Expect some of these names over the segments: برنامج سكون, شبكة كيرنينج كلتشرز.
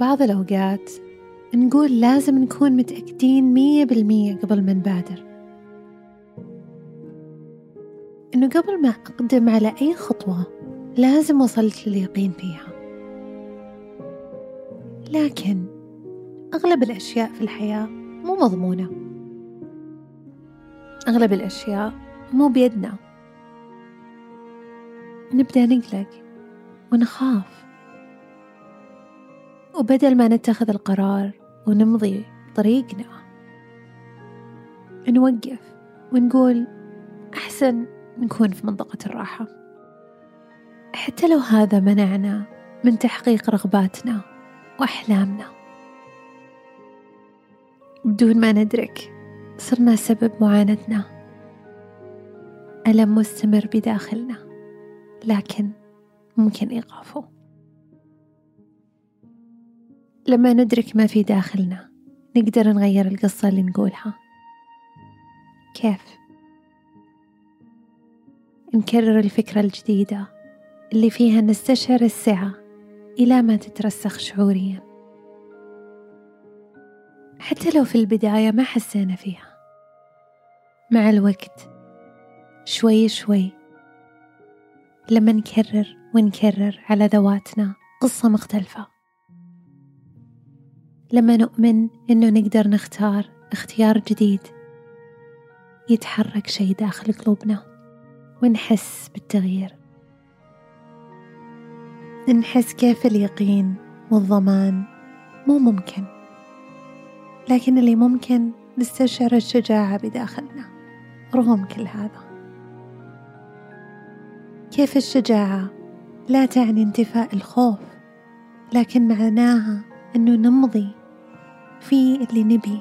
بعض الأوقات نقول لازم نكون متأكدين 100% قبل ما نبادر، إنه قبل ما أقدم على أي خطوة لازم وصلت لليقين فيها. لكن أغلب الأشياء في الحياة مو مضمونة، أغلب الأشياء مو بيدنا، نبدأ نقلق ونخاف، وبدل ما نتخذ القرار ونمضي طريقنا نوقف ونقول أحسن نكون في منطقة الراحة، حتى لو هذا منعنا من تحقيق رغباتنا وأحلامنا. بدون ما ندرك صرنا سبب معاناتنا، ألم مستمر بداخلنا لكن ممكن إيقافه. لما ندرك ما في داخلنا نقدر نغير القصة اللي نقولها. كيف؟ نكرر الفكرة الجديدة اللي فيها نستشعر السعة إلى ما تترسخ شعوريا، حتى لو في البداية ما حسينا فيها. مع الوقت شوي شوي لما نكرر ونكرر على ذواتنا قصة مختلفة، لما نؤمن إنه نقدر نختار اختيار جديد، يتحرك شيء داخل قلوبنا ونحس بالتغيير، نحس كيف اليقين والضمان مو ممكن، لكن اللي ممكن نستشعر الشجاعة بداخلنا رغم كل هذا. كيف الشجاعة لا تعني انتفاء الخوف، لكن معناها أنه نمضي في اللي نبي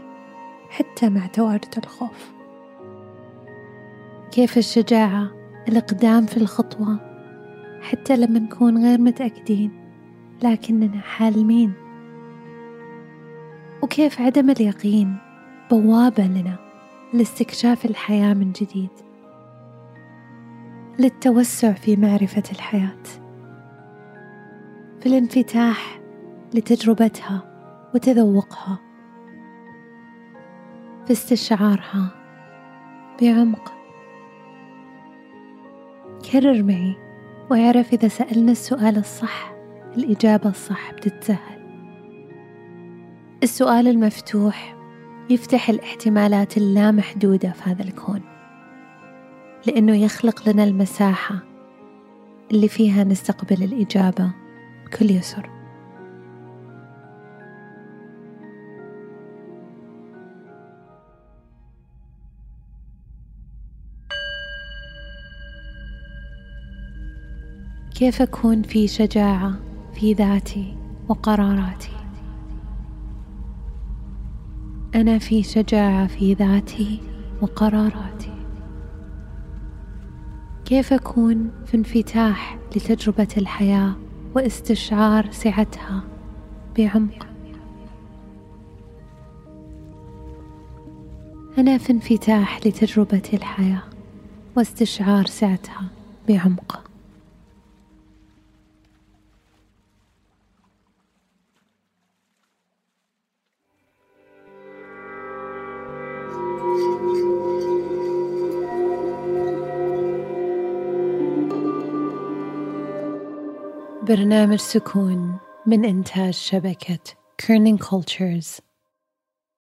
حتى مع تواجد الخوف. كيف الشجاعة الإقدام في الخطوة حتى لما نكون غير متأكدين لكننا حالمين. وكيف عدم اليقين بوابة لنا لاستكشاف الحياة من جديد، للتوسع في معرفة الحياة، في الانفتاح لتجربتها وتذوقها، في استشعارها بعمق. كرر معي واعرف إذا سألنا السؤال الصح الإجابة الصح بتتسهل. السؤال المفتوح يفتح الاحتمالات اللامحدودة في هذا الكون، لأنه يخلق لنا المساحة اللي فيها نستقبل الإجابة بكل يسر. كيف أكون في شجاعة في ذاتي وقراراتي؟ أنا في شجاعة في ذاتي وقراراتي. كيف أكون في انفتاح لتجربة الحياة واستشعار سعتها بعمق؟ أنا في انفتاح لتجربة الحياة واستشعار سعتها بعمق. برنامج سكون من إنتاج شبكة كيرنينج كلتشرز.